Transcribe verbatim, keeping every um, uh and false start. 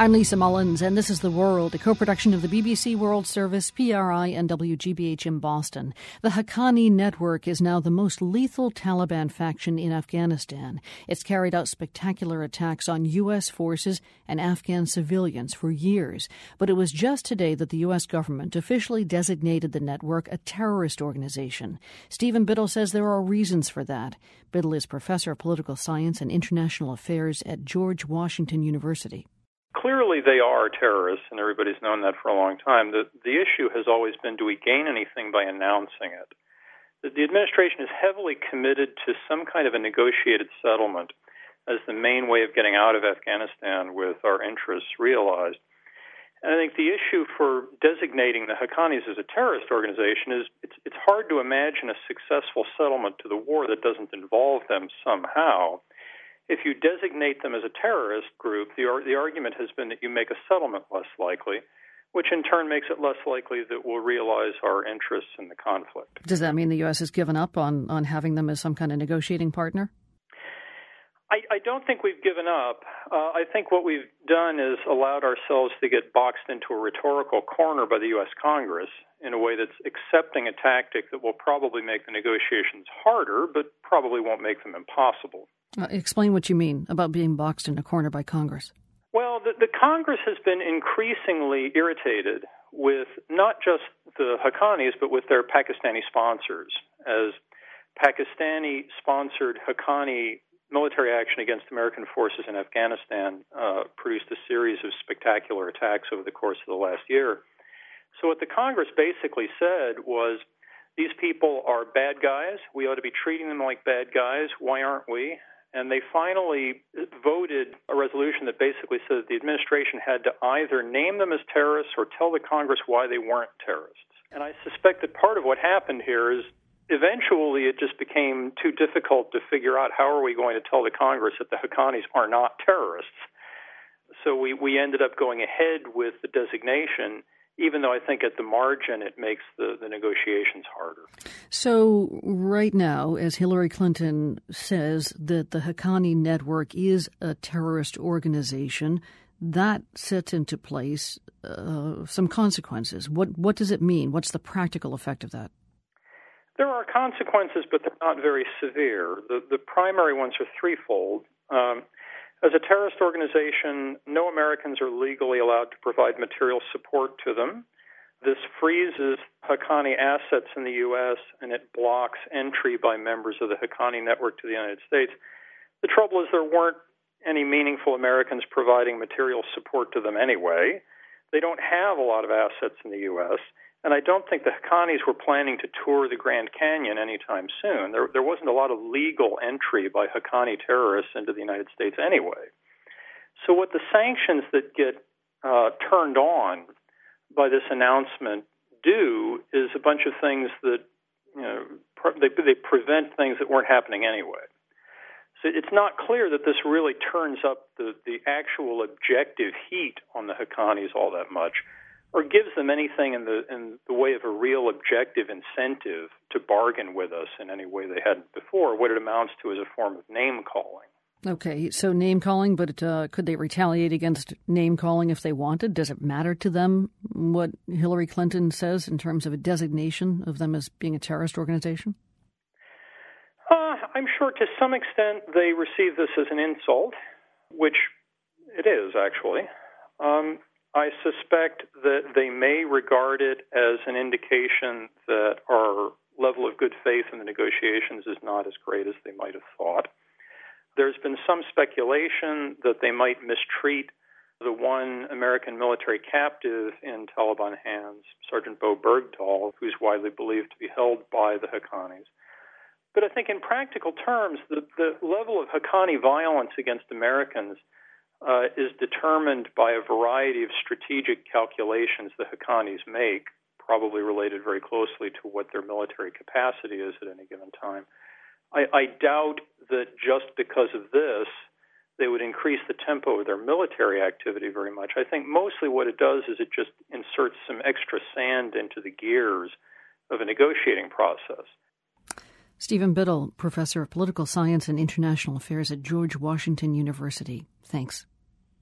I'm Lisa Mullins, and this is The World, a co-production of the B B C World Service, P R I, and W G B H in Boston. The Haqqani Network is now the most lethal Taliban faction in Afghanistan. It's carried out spectacular attacks on U S forces and Afghan civilians for years. But it was just today that the U S government officially designated the network a terrorist organization. Stephen Biddle says there are reasons for that. Biddle is professor of political science and international affairs at George Washington University. Clearly, they are terrorists, and everybody's known that for a long time. The, the issue has always been, do we gain anything by announcing it? The, the administration is heavily committed to some kind of a negotiated settlement as the main way of getting out of Afghanistan with our interests realized. And I think the issue for designating the Haqqanis as a terrorist organization is it's, it's hard to imagine a successful settlement to the war that doesn't involve them somehow. If you designate them as a terrorist group, the, the argument has been that you make a settlement less likely, which in turn makes it less likely that we'll realize our interests in the conflict. Does that mean the U S has given up on, on having them as some kind of negotiating partner? I, I don't think we've given up. Uh, I think what we've done is allowed ourselves to get boxed into a rhetorical corner by the U S Congress in a way that's accepting a tactic that will probably make the negotiations harder, but probably won't make them impossible. Uh, explain what you mean about being boxed in a corner by Congress. Well, the, the Congress has been increasingly irritated with not just the Haqqanis, but with their Pakistani sponsors, as Pakistani-sponsored Haqqani military action against American forces in Afghanistan uh, produced a series of spectacular attacks over the course of the last year. So what the Congress basically said was, these people are bad guys. We ought to be treating them like bad guys. Why aren't we? And they finally voted a resolution that basically said that the administration had to either name them as terrorists or tell the Congress why they weren't terrorists. And I suspect that part of what happened here is eventually it just became too difficult to figure out how are we going to tell the Congress that the Haqqanis are not terrorists. So we, we ended up going ahead with the designation, even though I think at the margin it makes the, the negotiations harder. So right now, as Hillary Clinton says, that the Haqqani Network is a terrorist organization, that sets into place uh, some consequences. What, what does it mean? What's the practical effect of that? There are consequences, but they're not very severe. The, the primary ones are threefold. Um, As a terrorist organization, no Americans are legally allowed to provide material support to them. This freezes Haqqani assets in the U S, and it blocks entry by members of the Haqqani Network to the United States. The trouble is there weren't any meaningful Americans providing material support to them anyway. They don't have a lot of assets in the U S, and I don't think the Haqqanis were planning to tour the Grand Canyon anytime soon. There, there wasn't a lot of legal entry by Haqqani terrorists into the United States anyway. So what the sanctions that get uh, turned on by this announcement do is a bunch of things that, you know, pre- they, they prevent things that weren't happening anyway. So it's not clear that this really turns up the, the actual objective heat on the Haqqanis all that much, or gives them anything in the in the way of a real objective incentive to bargain with us in any way they hadn't before. What it amounts to is a form of name-calling. Okay, so name-calling, but uh, could they retaliate against name-calling if they wanted? Does it matter to them what Hillary Clinton says in terms of a designation of them as being a terrorist organization? Uh, I'm sure to some extent they receive this as an insult, which it is, actually. Um I suspect that they may regard it as an indication that our level of good faith in the negotiations is not as great as they might have thought. There's been some speculation that they might mistreat the one American military captive in Taliban hands, Sergeant Bo Bergdahl, who's widely believed to be held by the Haqqanis. But I think in practical terms, the, the level of Haqqani violence against Americans Uh, is determined by a variety of strategic calculations the Haqqanis make, probably related very closely to what their military capacity is at any given time. I, I doubt that just because of this, they would increase the tempo of their military activity very much. I think mostly what it does is it just inserts some extra sand into the gears of a negotiating process. Stephen Biddle, professor of political science and international affairs at George Washington University. Thanks.